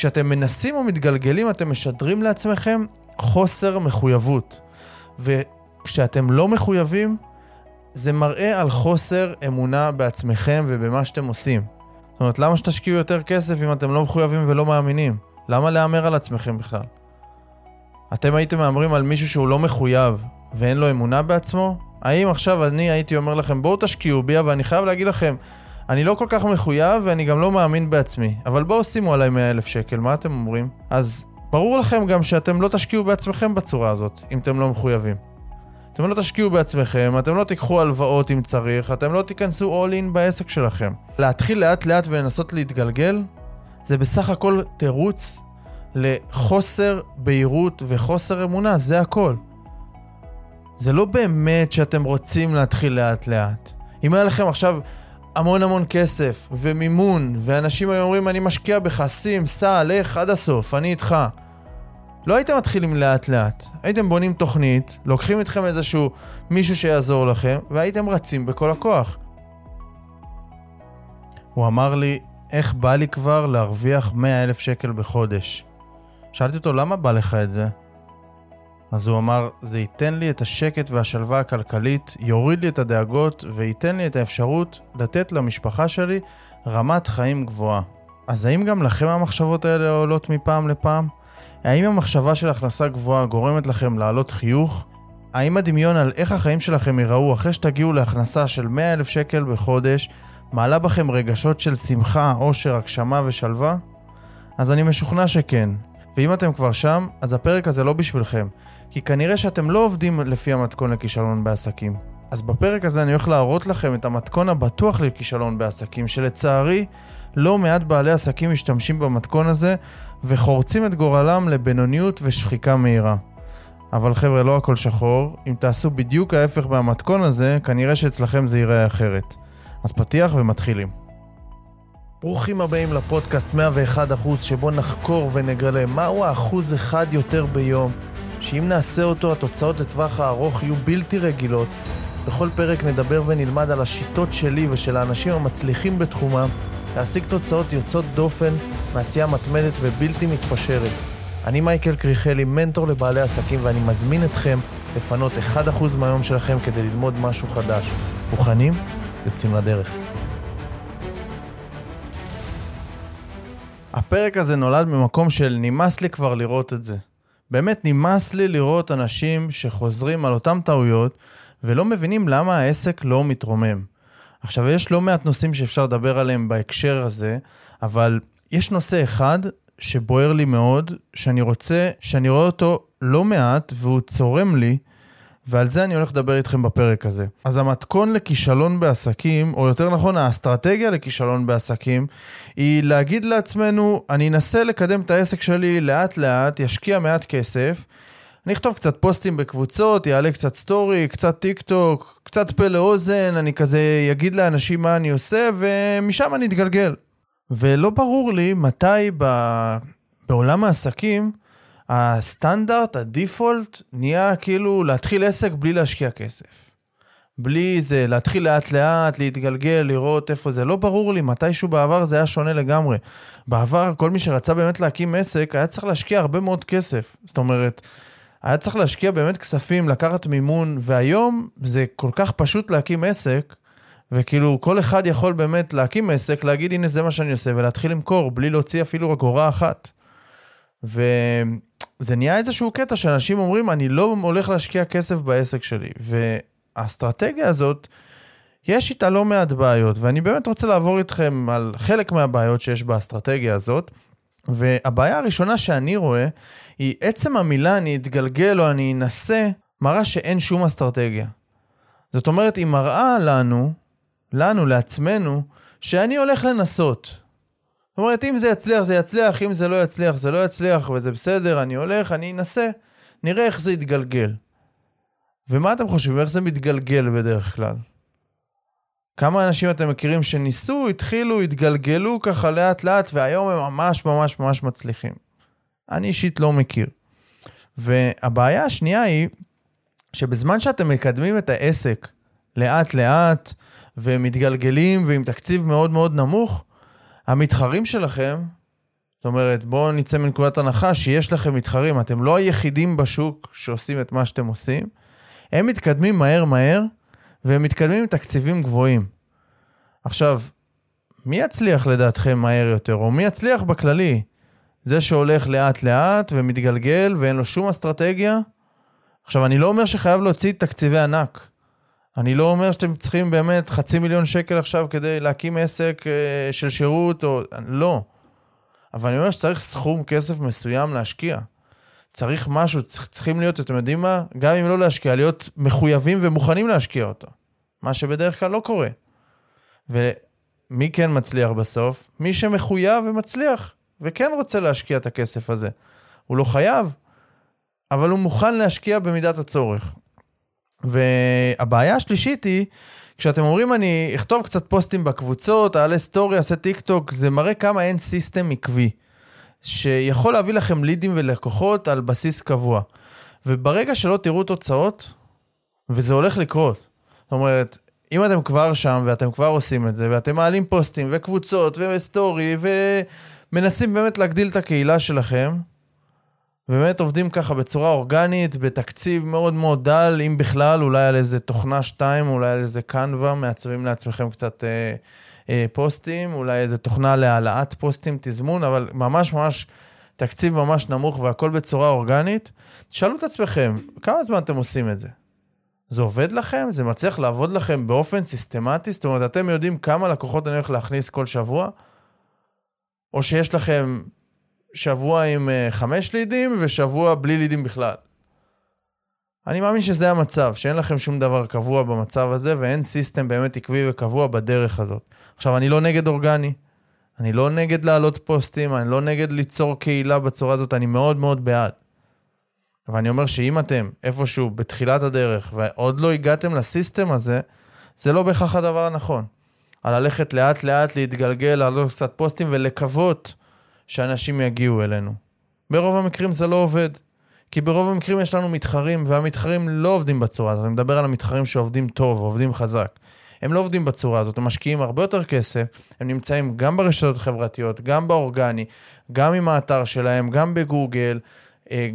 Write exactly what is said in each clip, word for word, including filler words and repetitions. כשאתם מנסים או מתגלגלים, אתם משדרים לעצמכם חוסר מחויבות. וכשאתם לא מחויבים, זה מראה על חוסר אמונה בעצמכם ובמה שאתם עושים. זאת אומרת, למה שתשקיעו יותר כסף אם אתם לא מחויבים ולא מאמינים? למה לאמר על עצמכם בכלל? אתם הייתם מאמרים על מישהו שהוא לא מחויב ואין לו אמונה בעצמו? האם עכשיו אני הייתי אומר לכם, בואו תשקיעו בי, אבל אני חייב להגיד לכם, אני לא כל כך מחויב ואני גם לא מאמין בעצמי, אבל בואו שימו עליי מאה אלף שקל, מה אתם אומרים? אז ברור לכם גם שאתם לא תשקיעו בעצמכם בצורה הזאת, אם אתם לא מחויבים. אתם לא תשקיעו בעצמכם, אתם לא תיקחו הלוואות אם צריך, אתם לא תיכנסו all in בעסק שלכם. להתחיל לאט לאט ולנסות להתגלגל, זה בסך הכל תירוץ לחוסר בהירות וחוסר אמונה, זה הכל. זה לא באמת שאתם רוצים להתחיל לאט לאט. אם היה לכם עכשיו המון המון כסף ומימון, ואנשים היו אומרים, אני משקיע בך, שים, סע, לך עד הסוף, אני איתך. לא הייתם מתחילים לאט לאט, הייתם בונים תוכנית, לוקחים אתכם איזשהו מישהו שיעזור לכם, והייתם רצים בכל הכוח. הוא אמר לי, איך בא לי כבר להרוויח מאה אלף שקל בחודש? שאלתי אותו, למה בא לך את זה? אז הוא אמר, זה ייתן לי את השקט והשלווה הכלכלית, יוריד לי את הדאגות, וייתן לי את האפשרות לתת למשפחה שלי רמת חיים גבוהה. אז האם גם לכם המחשבות האלה עולות מפעם לפעם? האם המחשבה של הכנסה גבוהה גורמת לכם לעלות חיוך? האם הדמיון על איך החיים שלכם ייראו אחרי שתגיעו להכנסה של מאה אלף שקל בחודש, מעלה בכם רגשות של שמחה, עושר, הגשמה ושלווה? אז אני משוכנע שכן. ואם אתם כבר שם, אז הפרק הזה לא בשבילכם, כי כנראה שאתם לא עובדים לפי המתכון לכישלון בעסקים. אז בפרק הזה אני הולך להראות לכם את המתכון הבטוח לכישלון בעסקים, שלצערי לא מעט בעלי עסקים משתמשים במתכון הזה וחורצים את גורלם לבינוניות ושחיקה מהירה. אבל חבר'ה, לא הכל שחור, אם תעשו בדיוק ההפך מהמתכון הזה, כנראה שאצלכם זה ייראה אחרת. אז פתיח ומתחילים. ברוכים הבאים לפודקאסט מאה ואחד אחוז, שבו נחקור ונגלה מהו האחוז אחד יותר ביום, שאם נעשה אותו התוצאות לטווח הארוך יהיו בלתי רגילות. בכל פרק נדבר ונלמד על השיטות שלי ושל האנשים המצליחים בתחומם, להשיג תוצאות יוצאות דופן, מעשייה מתמדת ובלתי מתפשרת. אני מייקל קריכלי, מנטור לבעלי עסקים, ואני מזמין אתכם לפנות אחד אחוז מהיום שלכם כדי ללמוד משהו חדש. מוכנים? יוצאים לדרך. הפרק הזה נולד ממקום של נמאס לי כבר לראות את זה. באמת נמאס לי לראות אנשים שחוזרים על אותם טעויות ולא מבינים למה העסק לא מתרומם. עכשיו, יש לא מעט נושאים שאפשר לדבר עליהם בהקשר הזה, אבל יש נושא אחד שבוער לי מאוד, שאני רוצה, שאני רואה אותו לא מעט והוא צורם לי, ועל זה אני הולך לדבר איתכם בפרק הזה. אז המתכון לכישלון בעסקים, או יותר נכון, האסטרטגיה לכישלון בעסקים, היא להגיד לעצמנו, אני אנסה לקדם את העסק שלי לאט לאט, ישקיע מעט כסף, אני אכתוב קצת פוסטים בקבוצות, יעלה קצת סטורי, קצת טיק טוק, קצת פה לאוזן, אני כזה יגיד לאנשים מה אני עושה, ומשם אני אתגלגל. ולא ברור לי מתי בעולם העסקים, הסטנדרט, הדיפולט, נהיה כאילו להתחיל עסק בלי להשקיע כסף. בלי זה, להתחיל לאט לאט, להתגלגל, לראות איפה זה. לא ברור לי, מתישהו בעבר זה היה שונה לגמרי. בעבר, כל מי שרצה באמת להקים עסק, היה צריך להשקיע הרבה מאוד כסף. זאת אומרת, היה צריך להשקיע באמת כספים, לקחת מימון, והיום זה כל כך פשוט להקים עסק, וכאילו כל אחד יכול באמת להקים עסק, להגיד הנה זה מה שאני עושה, ולהתחיל למכור, בלי להוציא אפילו רק הוראה אחת. ו... זה נהיה איזשהו קטע שאנשים אומרים, אני לא הולך להשקיע כסף בעסק שלי. והאסטרטגיה הזאת, יש איתה לא מעט בעיות, ואני באמת רוצה לעבור איתכם על חלק מהבעיות שיש באסטרטגיה הזאת. והבעיה הראשונה שאני רואה, היא עצם המילה, אני אתגלגל או אני אנסה, מראה שאין שום אסטרטגיה. זאת אומרת, היא מראה לנו, לנו, לעצמנו, שאני הולך לנסות. זאת אומרת, אם זה יצליח, זה יצליח, אם זה לא יצליח, זה לא יצליח, וזה בסדר, אני הולך, אני אנסה, נראה איך זה יתגלגל. ומה אתם חושבים, איך זה מתגלגל בדרך כלל? כמה אנשים אתם מכירים שניסו, התחילו, התגלגלו ככה לאט לאט, והיום הם ממש ממש ממש מצליחים? אני אישית לא מכיר. והבעיה השנייה היא, שבזמן שאתם מקדמים את העסק לאט לאט, ומתגלגלים ועם תקציב מאוד מאוד נמוך, המתחרים שלכם זאת אומרת, בואו נצא מנקודת הנחה שיש לכם מתחרים, אתם לא היחידים בשוק שעושים את מה שאתם עושים, הם מתקדמים מהר מהר, והם מתקדמים עם תקציבים גבוהים. עכשיו, מי יצליח לדעתכם מהר יותר, או מי יצליח בכללי? זה שהולך לאט לאט ומתגלגל ואין לו שום אסטרטגיה? עכשיו, אני לא אומר שחייב להוציא תקציבי ענק, אני לא אומר שאתם צריכים באמת חצי מיליון שקל עכשיו כדי להקים עסק של שירות, או... לא. אבל אני אומר שצריך סכום כסף מסוים להשקיע. צריך משהו, צריכים להיות, אתם יודעים מה? גם אם לא להשקיע, להיות מחויבים ומוכנים להשקיע אותו. מה שבדרך כלל לא קורה. ומי כן מצליח בסוף? מי שמחויב ומצליח, וכן רוצה להשקיע את הכסף הזה. הוא לא חייב, אבל הוא מוכן להשקיע במידת הצורך. והבעיה השלישית היא, כשאתם אומרים אני אכתוב קצת פוסטים בקבוצות, אעלה סטורי, אעשה טיק טוק, זה מראה כמה אין סיסטם עקבי, שיכול להביא לכם לידים ולקוחות על בסיס קבוע. וברגע שלא תראו תוצאות, וזה הולך לקרות. זאת אומרת, אם אתם כבר שם ואתם כבר עושים את זה, ואתם מעלים פוסטים וקבוצות וסטורי, ומנסים באמת להגדיל את הקהילה שלכם, באמת עובדים ככה בצורה אורגנית, בתקציב מאוד מאוד דל, אם בכלל, אולי על איזה תוכנה שתיים, אולי על איזה קנווה, מעצבים לעצמכם קצת אה, אה, פוסטים, אולי איזה תוכנה להעלאת פוסטים, תזמון, אבל ממש ממש, תקציב ממש נמוך, והכל בצורה אורגנית. תשאלו את עצמכם, כמה זמן אתם עושים את זה? זה עובד לכם? זה מצליח לעבוד לכם באופן סיסטמטי? זאת אומרת, אתם יודעים כמה לקוחות אני הולך להכניס כל שבוע? או שיש לכם... שבוע עם חמש לידים ושבוע בלי לידים בכלל. אני מאמין שזה המצב, שאין לכם שום דבר קבוע במצב הזה, ואין סיסטם באמת עקבי וקבוע בדרך הזאת. עכשיו, אני לא נגד אורגני, אני לא נגד לעלות פוסטים, אני לא נגד ליצור קהילה בצורה הזאת, אני מאוד מאוד בעד. אבל אני אומר שאם אתם איפשהו בתחילת הדרך, ועוד לא הגעתם לסיסטם הזה, זה לא בהכרח הדבר הנכון. על ללכת לאט לאט, להתגלגל, לעלות קצת פוסטים ולקוות, שאנשים יגיעו אלינו. ברוב המקרים זה לא עובד, כי ברוב המקרים יש לנו מתחרים, והמתחרים לא עובדים בצורה הזאת. אני מדבר על המתחרים שעובדים טוב, עובדים חזק. הם לא עובדים בצורה הזאת, הם משקיעים הרבה יותר כסף, הם נמצאים גם ברשתות חברתיות, גם באורגני, גם עם האתר שלהם, גם בגוגל,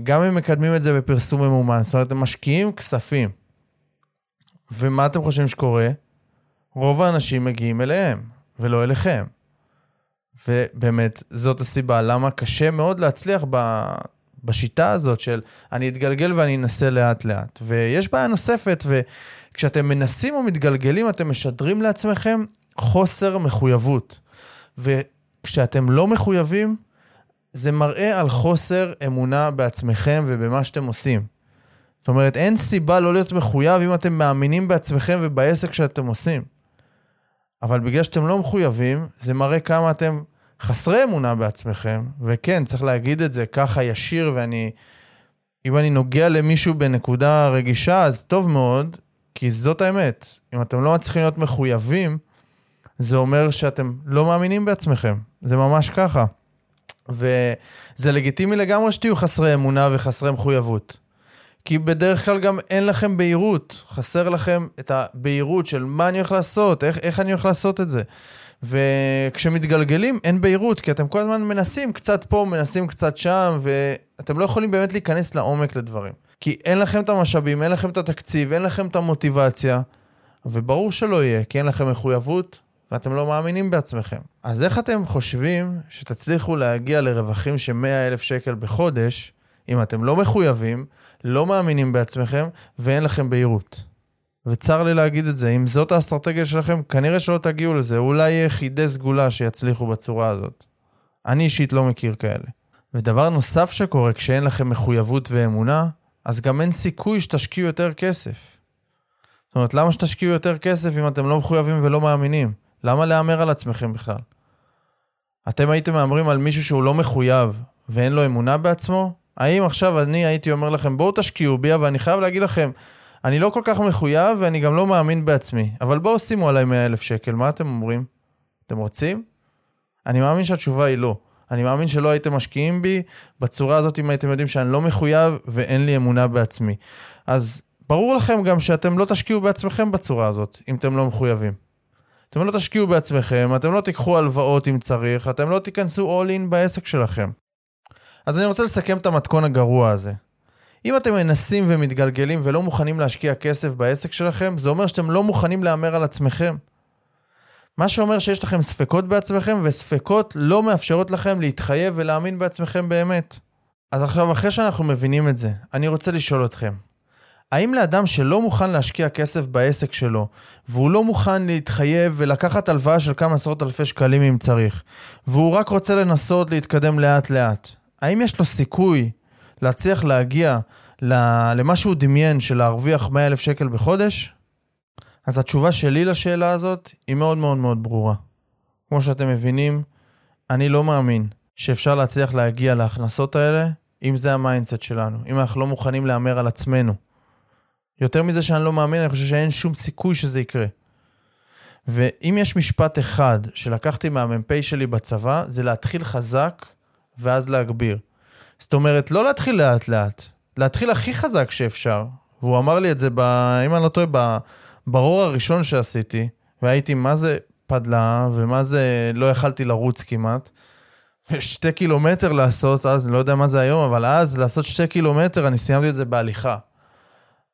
גם אם מקדמים את זה בפרסום ממומן. זאת אומרת, הם משקיעים כספים. ומה אתם חושבים שקורה? רוב האנשים מגיעים אליהם, ולא אליכם. ובאמת, זאת הסיבה למה קשה מאוד להצליח ב, בשיטה הזאת של אני אתגלגל ואני אנסה לאט לאט. ויש בעיה נוספת, וכשאתם מנסים או מתגלגלים, אתם משדרים לעצמכם חוסר מחויבות. וכשאתם לא מחויבים, זה מראה על חוסר אמונה בעצמכם ובמה שאתם עושים. זאת אומרת, אין סיבה לא להיות מחויב אם אתם מאמינים בעצמכם ובעסק שאתם עושים. אבל בגלל שאתם לא מחויבים, זה מראה כמה אתם חסרי אמונה בעצמכם, וכן, צריך להגיד את זה ככה ישיר, ואני, אם אני נוגע למישהו בנקודה רגישה, אז טוב מאוד, כי זאת האמת. אם אתם לא צריכים להיות מחויבים, זה אומר שאתם לא מאמינים בעצמכם. זה ממש ככה. וזה לגיטימי לגמרי שתהיו חסרי אמונה וחסרי מחויבות. כי בדרך כלל גם אין לכם בהירות, חסר לכם את הבהירות של מה אני הולך לעשות, איך, איך אני הולך לעשות את זה. וכשמתגלגלים אין בהירות, כי אתם כל הזמן מנסים קצת פה, מנסים קצת שם, ואתם לא יכולים באמת להיכנס לעומק לדברים. כי אין לכם את המשאבים, אין לכם את התקציב, אין לכם את המוטיבציה, וברור שלא יהיה, כי אין לכם מחויבות, ואתם לא מאמינים בעצמכם. אז איך אתם חושבים שתצליחו להגיע לרווחים של מאה אלף שקל בחודש, אם אתם לא מחויבים, לא מאמינים בעצמכם, ואין לכם בהירות? וצר לי להגיד את זה, אם זאת האסטרטגיה שלכם, כנראה שלא תגיעו לזה, אולי יהיה יחידי סגולה שיצליחו בצורה הזאת. אני אישית לא מכיר כאלה. ודבר נוסף שקורה, כשאין לכם מחויבות ואמונה, אז גם אין סיכוי שתשקיעו יותר כסף. זאת אומרת, למה שתשקיעו יותר כסף אם אתם לא מחויבים ולא מאמינים? למה לאמר על עצמכם בכלל? אתם הייתם מאמרים על מישהו שהוא לא מחויב, ואין לו אמונה בעצמו? האם עכשיו אני הייתי אומר לכם, בואו תשקיעו בי, אבל אני חייב להגיד לכם, אני לא כל כך מחויב ואני גם לא מאמין בעצמי, אבל בואו שימו עליי מאה אלף שקל, מה אתם אומרים? אתם רוצים? אני מאמין שהתשובה היא לא. אני מאמין שלא הייתם משקיעים בי בצורה הזאת אם הייתם יודעים שאני לא מחויב ואין לי אמונה בעצמי. אז ברור לכם גם שאתם לא תשקיעו בעצמכם בצורה הזאת, אם אתם לא מחויבים. אתם לא תשקיעו בעצמכם, אתם לא תיקחו הלוואות אם צריך, אתם לא תיכנסו all in בעסק שלכם. אז אני רוצה לסכם את המתכון הגרוע הזה. אם אתם מנסים ומתגלגלים ולא מוכנים להשקיע כסף בעסק שלכם, זה אומר שאתם לא מוכנים לאמר על עצמכם. מה שאומר שיש לכם ספקות בעצמכם, וספקות לא מאפשרות לכם להתחייב ולהאמין בעצמכם באמת. אז עכשיו, אחרי שאנחנו מבינים את זה, אני רוצה לשאול אתכם, האם לאדם שלא מוכן להשקיע כסף בעסק שלו, והוא לא מוכן להתחייב ולקחת הלוואה של כמה עשרות אלפי שקלים אם צריך, והוא רק רוצה לנסות להתקדם לאט לאט, האם יש לו סיכוי להצליח להגיע למה שהוא דמיין של להרוויח מאה אלף שקל בחודש? אז התשובה שלי לשאלה הזאת היא מאוד מאוד מאוד ברורה. כמו שאתם מבינים, אני לא מאמין שאפשר להצליח להגיע להכנסות האלה, אם זה המיינדסט שלנו, אם אנחנו לא מוכנים לאמר על עצמנו. יותר מזה שאני לא מאמין, אני חושב שאין שום סיכוי שזה יקרה. ואם יש משפט אחד שלקחתי מהממפי שלי בצבא, זה להתחיל חזק ואז להגביר. זאת אומרת, לא להתחיל לאט לאט, להתחיל הכי חזק שאפשר. והוא אמר לי את זה, ב... אם אני לא טועה, ב... ברור הראשון שעשיתי, והייתי מה זה פדלה, ומה זה לא יכלתי לרוץ כמעט, ושתי קילומטר לעשות, אז אני לא יודע מה זה היום, אבל אז לעשות שתי קילומטר, אני סיימתי את זה בהליכה.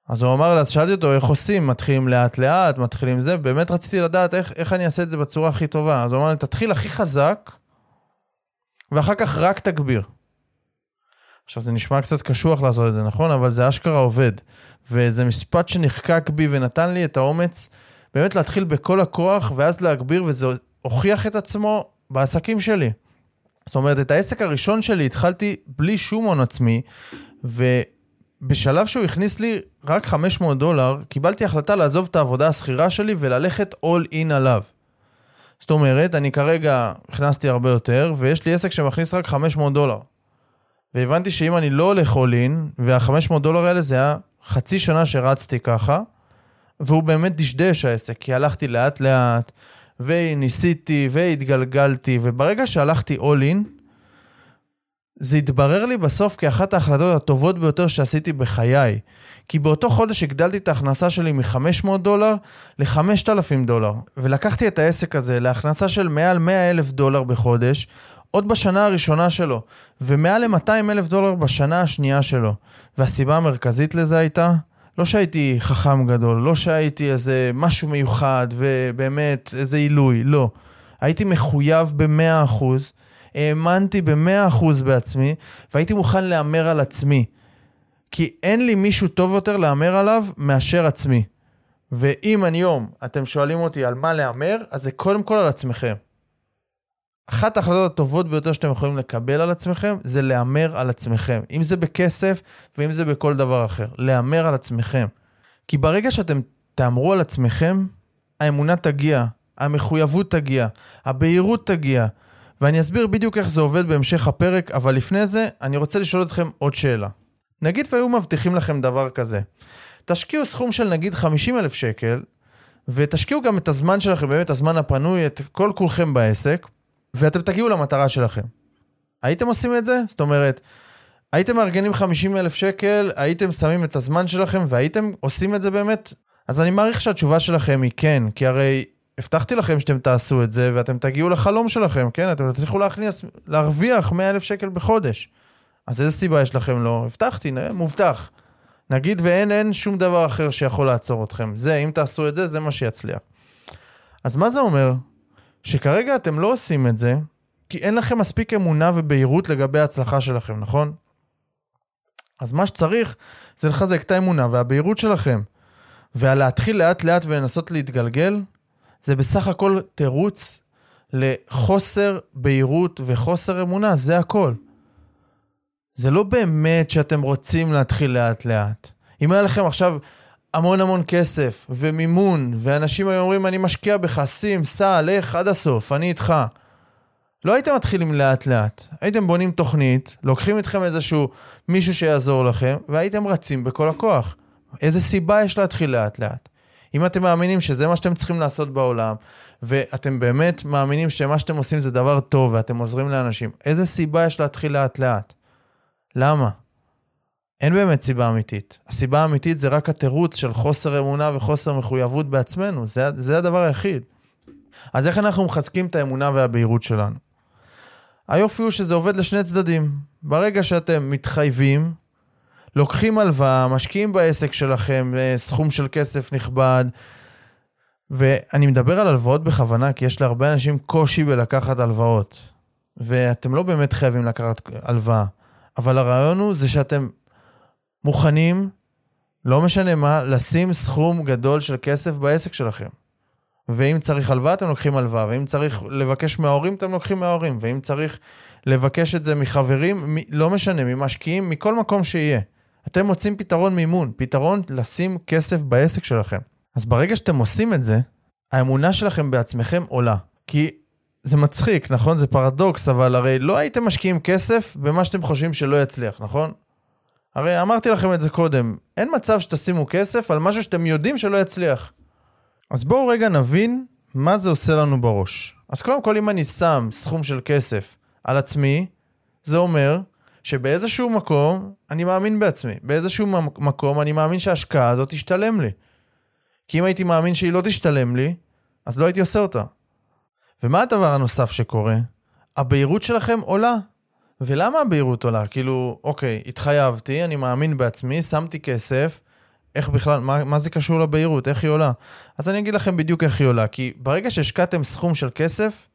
אז הוא אמר, אז שאלתי אותו, איך עושים? מתחילים לאט לאט, מתחילים זה, באמת רציתי לדעת איך, איך אני אעשה את זה בצורה הכי טובה. אז הוא אמר, תתחיל הכי חזק, ואחר כך רק תגביר. עכשיו זה נשמע קצת קשוח לעשות את זה, נכון? אבל זה אשכרה עובד. וזה משפט שנחקק בי ונתן לי את האומץ, באמת להתחיל בכל הכוח ואז להגביר, וזה הוכיח את עצמו בעסקים שלי. זאת אומרת, את העסק הראשון שלי התחלתי בלי שום הון עצמי, ובשלב שהוא הכניס לי רק חמש מאות דולר, קיבלתי החלטה לעזוב את העבודה הסחירה שלי וללכת all in עליו. זאת אומרת, אני כרגע הכנסתי הרבה יותר, ויש לי עסק שמכניס רק חמש מאות דולר. והבנתי שאם אני לא הולך all in, וה-חמש מאות דולר האלה זה היה חצי שנה שרצתי ככה, והוא באמת דשדש העסק, כי הלכתי לאט לאט, וניסיתי והתגלגלתי, וברגע שהלכתי all in, זה התברר לי בסוף כאחת ההחלטות הטובות ביותר שעשיתי בחיי, כי באותו חודש הגדלתי את ההכנסה שלי מ-חמש מאות דולר ל-חמשת אלפים דולר, ולקחתי את העסק הזה להכנסה של מעל מאה אלף דולר בחודש, עוד בשנה הראשונה שלו, ומעל ל-מאתיים אלף דולר בשנה השנייה שלו. והסיבה המרכזית לזה הייתה, לא שהייתי חכם גדול, לא שהייתי איזה משהו מיוחד, ובאמת איזה עילוי, לא. הייתי מחויב ב-מאה אחוז, האמנתי ב-מאה אחוז בעצמי, והייתי מוכן לאמר על עצמי. כי אין לי מישהו טוב יותר לאמר עליו מאשר עצמי. ואם היום אתם שואלים אותי על מה לאמר, אז זה קודם כל על עצמכם. אחת ההחלטות הטובות ביותר שאתם יכולים לקבל על עצמכם, זה לאמר על עצמכם. אם זה בכסף, ואם זה בכל דבר אחר. לאמר על עצמכם. כי ברגע שאתם תאמרו על עצמכם, האמונה תגיע, המחויבות תגיע, הבהירות תגיע. ואני אסביר בדיוק איך זה עובד בהמשך הפרק, אבל לפני זה, אני רוצה לשאול אתכם עוד שאלה. נגיד והיו מבטיחים לכם דבר כזה. תשקיעו סכום של נגיד חמישים אלף שקל, ותשקיעו גם את הזמן שלכם, באמת הזמן הפנוי, את כל כולכם בעסק, ואתם תגיעו למטרה שלכם. הייתם עושים את זה? זאת אומרת, הייתם מארגנים חמישים אלף שקל, הייתם שמים את הזמן שלכם, והייתם עושים את זה באמת? אז אני מעריך שהתשובה שלכם היא כן, כי הרי הבטחתי לכם שאתם תעשו את זה, ואתם תגיעו לחלום שלכם, כן? אתם תצליחו להכניס, להרוויח מאה אלף שקל בחודש. אז איזה סיבה יש לכם? לא, הבטחתי, מובטח. נגיד, ואין, אין שום דבר אחר שיכול לעצור אתכם. זה, אם תעשו את זה, זה מה שיצליח. אז מה זה אומר? שכרגע אתם לא עושים את זה, כי אין לכם מספיק אמונה ובהירות לגבי ההצלחה שלכם, נכון? אז מה שצריך זה לחזק את האמונה והבהירות שלכם, ולהתחיל לאט לאט ולנסות להתגלגל, זה בסך הכל תירוץ לחוסר בהירות וחוסר אמונה, זה הכל. זה לא באמת שאתם רוצים להתחיל לאט לאט. אם היה לכם עכשיו המון המון כסף ומימון, ואנשים היום אומרים, אני משקיע בחסים, סע, לך עד הסוף, אני איתך. לא הייתם מתחילים לאט לאט, הייתם בונים תוכנית, לוקחים איתכם איזשהו מישהו שיעזור לכם, והייתם רצים בכל הכוח. איזה סיבה יש להתחיל לאט לאט? אם אתם מאמינים שזה מה שאתם צריכים לעשות בעולם, ואתם באמת מאמינים שמה שאתם עושים זה דבר טוב, ואתם עוזרים לאנשים, איזה סיבה יש להתחיל לאט לאט? למה? אין באמת סיבה אמיתית. הסיבה האמיתית זה רק התירוץ של חוסר אמונה וחוסר מחויבות בעצמנו. זה, זה הדבר היחיד. אז איך אנחנו מחזקים את האמונה והבהירות שלנו? היופי הוא שזה עובד לשני צדדים. ברגע שאתם מתחייבים, לוקחים הלוואה, משקיעים בעסק שלכם, סכום של כסף נכבד, ואני מדבר על הלוואות בכוונה, כי יש להרבה אנשים קושי בלקחת הלוואות, ואתם לא באמת חייבים לקחת הלוואה, אבל הרעיון הוא זה שאתם מוכנים, לא משנה מה, לשים סכום גדול של כסף בעסק שלכם. ואם צריך הלוואה, אתם לוקחים הלוואה, ואם צריך לבקש מההורים, אתם לוקחים מההורים, ואם צריך לבקש את זה מחברים, לא משנה, ממשקיעים, מכל מקום שיהיה. אתם מוצאים פתרון מימון, פתרון לשים כסף בעסק שלכם. אז ברגע שאתם עושים את זה, האמונה שלכם בעצמכם עולה. כי זה מצחיק, נכון? זה פרדוקס, אבל הרי לא הייתם משקיעים כסף במה שאתם חושבים שלא יצליח, נכון? הרי אמרתי לכם את זה קודם, אין מצב שתשימו כסף על משהו שאתם יודעים שלא יצליח. אז בואו רגע נבין מה זה עושה לנו בראש. אז קודם כל, אם אני שם סכום של כסף על עצמי, זה אומר שבאיזשהו מקום אני מאמין בעצמי. באיזשהו מקום אני מאמין שההשקעה הזאת תשתלם לי. כי אם הייתי מאמין שהיא לא תשתלם לי, אז לא הייתי עושה אותה. ומה הדבר הנוסף שקורה? הבהירות שלכם עולה. ולמה הבהירות עולה? כאילו, אוקיי, התחייבתי, אני מאמין בעצמי, שמתי כסף, איך בכלל, מה, מה זה קשור לבהירות? איך היא עולה? אז אני אגיד לכם בדיוק איך היא עולה, כי ברגע שהשקעתם סכום של כסף,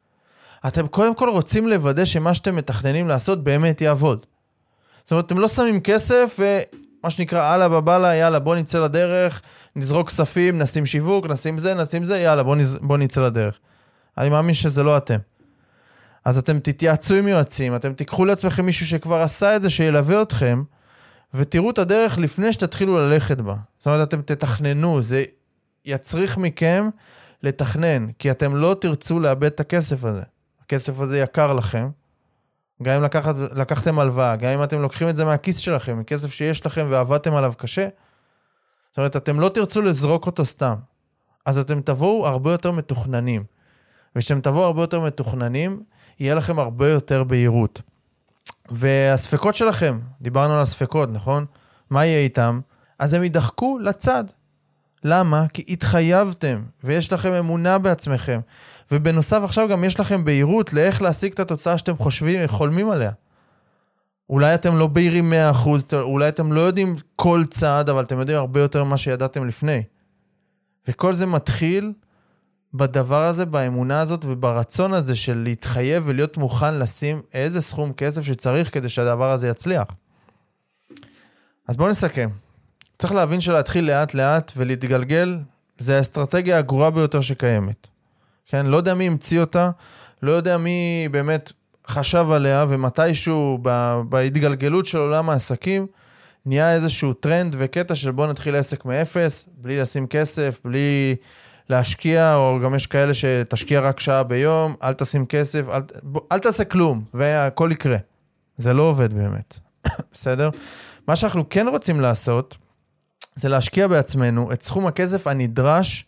אתם קודם כל רוצים לוודא שמה שאתם מתכננים לעשות באמת יעבוד. זאת אומרת, אתם לא שמים כסף, ומה שנקרא, אללה בבאללה, יאללה, בוא נצא לדרך, נזרוק כספים, נשים שיווק, נשים זה, נשים זה, יאללה, בוא, נז... בוא נצא לדרך. אני מאמין שזה לא אתם. אז אתם תתייעצו עם יועצים, אתם תיקחו לעצמכם מישהו שכבר עשה את זה, שילווה אתכם, ותראו את הדרך לפני שתתחילו ללכת בה. זאת אומרת, אתם תתכננו, זה יצריך מכם לתכנן, כי אתם לא תרצו לאבד את הכסף הזה. הכסף הזה יקר לכם, גם אם לקחת, לקחתם הלוואה, גם אם אתם לוקחים את זה מהכיס שלכם, מכסף שיש לכם ועבדתם עליו קשה, זאת אומרת, אתם לא תרצו לזרוק אותו סתם. אז אתם תבואו הרבה יותר מתוכננים. ושאתם תבואו הרבה יותר מתוכננים, יהיה לכם הרבה יותר בהירות. והספקות שלכם, דיברנו על הספקות, נכון? מה יהיה איתם? אז הם ידחקו לצד. למה? כי התחייבתם, ויש לכם אמונה בעצמכם. ובנוסף עכשיו גם יש לכם בהירות לאיך להשיג את התוצאה שאתם חושבים, חולמים עליה. אולי אתם לא בהירים מאה אחוז, אולי אתם לא יודעים כל צעד, אבל אתם יודעים הרבה יותר ממה שידעתם לפני. וכל זה מתחיל בדבר הזה, באמונה הזאת וברצון הזה של להתחייב ולהיות מוכן לשים איזה סכום כסף שצריך כדי שהדבר הזה יצליח. אז בואו נסכם. צריך להבין שלהתחיל לאט לאט ולהתגלגל, זה האסטרטגיה האגורה ביותר שקיימת. כן? לא יודע מי המציא אותה, לא יודע מי באמת חשב עליה, ומתישהו בהתגלגלות של עולם העסקים, נהיה איזשהו טרנד וקטע של בואו נתחיל עסק מאפס, בלי לשים כסף, בלי להשקיע, או גם יש כאלה שתשקיע רק שעה ביום, אל תשים כסף, אל, אל תעשה כלום, והכל יקרה. זה לא עובד באמת. בסדר? מה שאנחנו כן רוצים לעשות, זה להשקיע בעצמנו את סכום הכסף הנדרש,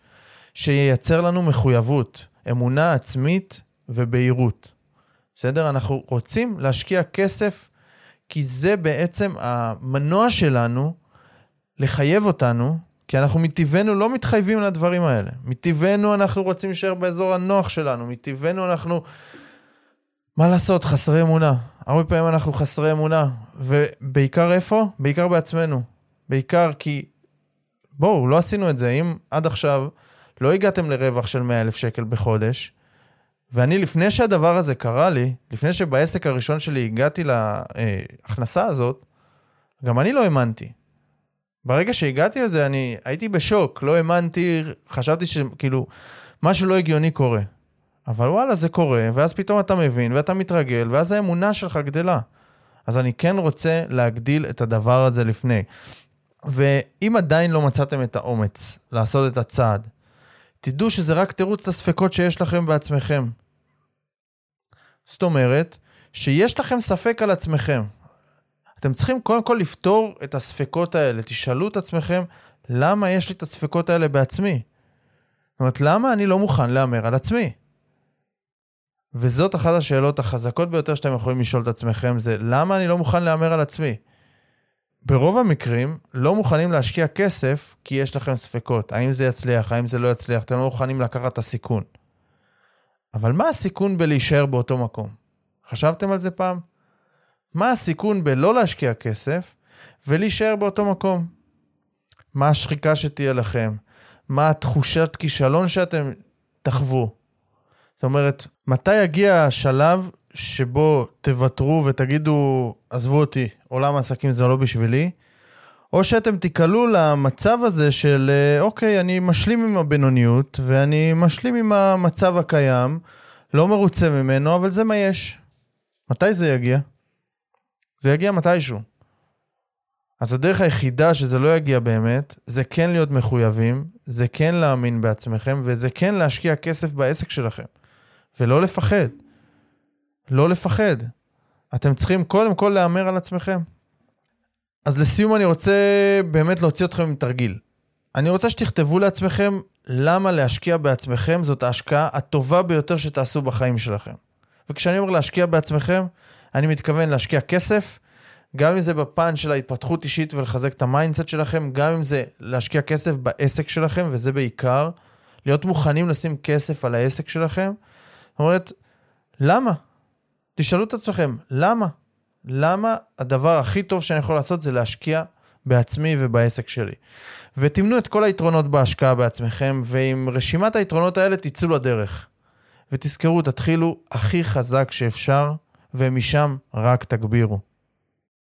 שייצר לנו מחויבות, אמונה עצמית ובהירות. בסדר? אנחנו רוצים להשקיע כסף, כי זה בעצם המנוע שלנו, לחייב אותנו, כי אנחנו מטבענו לא מתחייבים לדברים האלה. מטבענו אנחנו רוצים להישאר באזור הנוח שלנו. מטבענו אנחנו, מה לעשות? חסרי אמונה. הרבה פעמים אנחנו חסרי אמונה. ובעיקר איפה? בעיקר בעצמנו. בעיקר כי, בואו, לא עשינו את זה. אם עד עכשיו לא הגעתם לרווח של מאה אלף שקל בחודש, ואני לפני שהדבר הזה קרה לי, לפני שבעסק הראשון שלי הגעתי להכנסה הזאת, גם אני לא האמנתי. ברגע שהגעתי לזה, אני הייתי בשוק, לא האמנתי, חשבתי שכאילו, משהו לא הגיוני קורה. אבל וואלה, זה קורה, ואז פתאום אתה מבין, ואתה מתרגל, ואז האמונה שלך גדלה. אז אני כן רוצה להגדיל את הדבר הזה לפני. ואם עדיין לא מצאתם את האומץ לעשות את הצעד, תדעו שזה רק תראו את הספקות שיש לכם בעצמכם. זאת אומרת, שיש לכם ספק על עצמכם. אתם צריכים קודם כל לפתור את הספקות האלה. תשאלו את עצמכם, למה יש לי את הספקות האלה בעצמי? זאת אומרת, למה אני לא מוכן לאמר על עצמי? וזאת אחת השאלות החזקות ביותר שאתם יכולים לשאול את עצמכם, זה למה אני לא מוכן לאמר על עצמי? ברוב המקרים לא מוכנים להשקיע כסף כי יש לכם ספקות. האם זה יצליח, האם זה לא יצליח, אתם לא מוכנים לקחת את הסיכון. אבל מה הסיכון בלהישאר באותו מקום? חשבתם על זה פעם? מה הסיכון בלא להשקיע כסף ולהישאר באותו מקום? מה השחיקה שתהיה לכם? מה התחושת כישלון שאתם תחוו? זאת אומרת, מתי יגיע השלב שבו תוותרו ותגידו, עזבו אותי, עולם העסקים זה לא בשבילי, או שאתם תיקלו למצב הזה של, אוקיי, אני משלים עם הבינוניות, ואני משלים עם המצב הקיים, לא מרוצה ממנו, אבל זה מה יש. מתי זה יגיע? זה יגיע מתישהו. אז הדרך היחידה שזה לא יגיע באמת, זה כן להיות מחויבים, זה כן להאמין בעצמכם, וזה כן להשקיע כסף בעסק שלכם. ולא לפחד. לא לפחד. אתם צריכים קודם כל להאמר על עצמכם. אז לסיום אני רוצה באמת להוציא אתכם עם תרגיל. אני רוצה שתכתבו לעצמכם למה להשקיע בעצמכם זאת ההשקעה הטובה ביותר שתעשו בחיים שלכם. וכשאני אומר להשקיע בעצמכם, אני מתכוון להשקיע כסף, גם אם זה בפן של ההתפתחות אישית ולחזק את המיינדסט שלכם, גם אם זה להשקיע כסף בעסק שלכם, וזה בעיקר, להיות מוכנים לשים כסף על העסק שלכם. זאת אומרת, למה? תשאלו את עצמכם, למה? למה הדבר הכי טוב שאני יכול לעשות זה להשקיע בעצמי ובעסק שלי. ותמנו את כל היתרונות בהשקעה בעצמכם, ועם רשימת היתרונות האלה תצאו לדרך. ותזכרו, תתחילו הכי חזק שאפשר, ומשם רק תגבירו.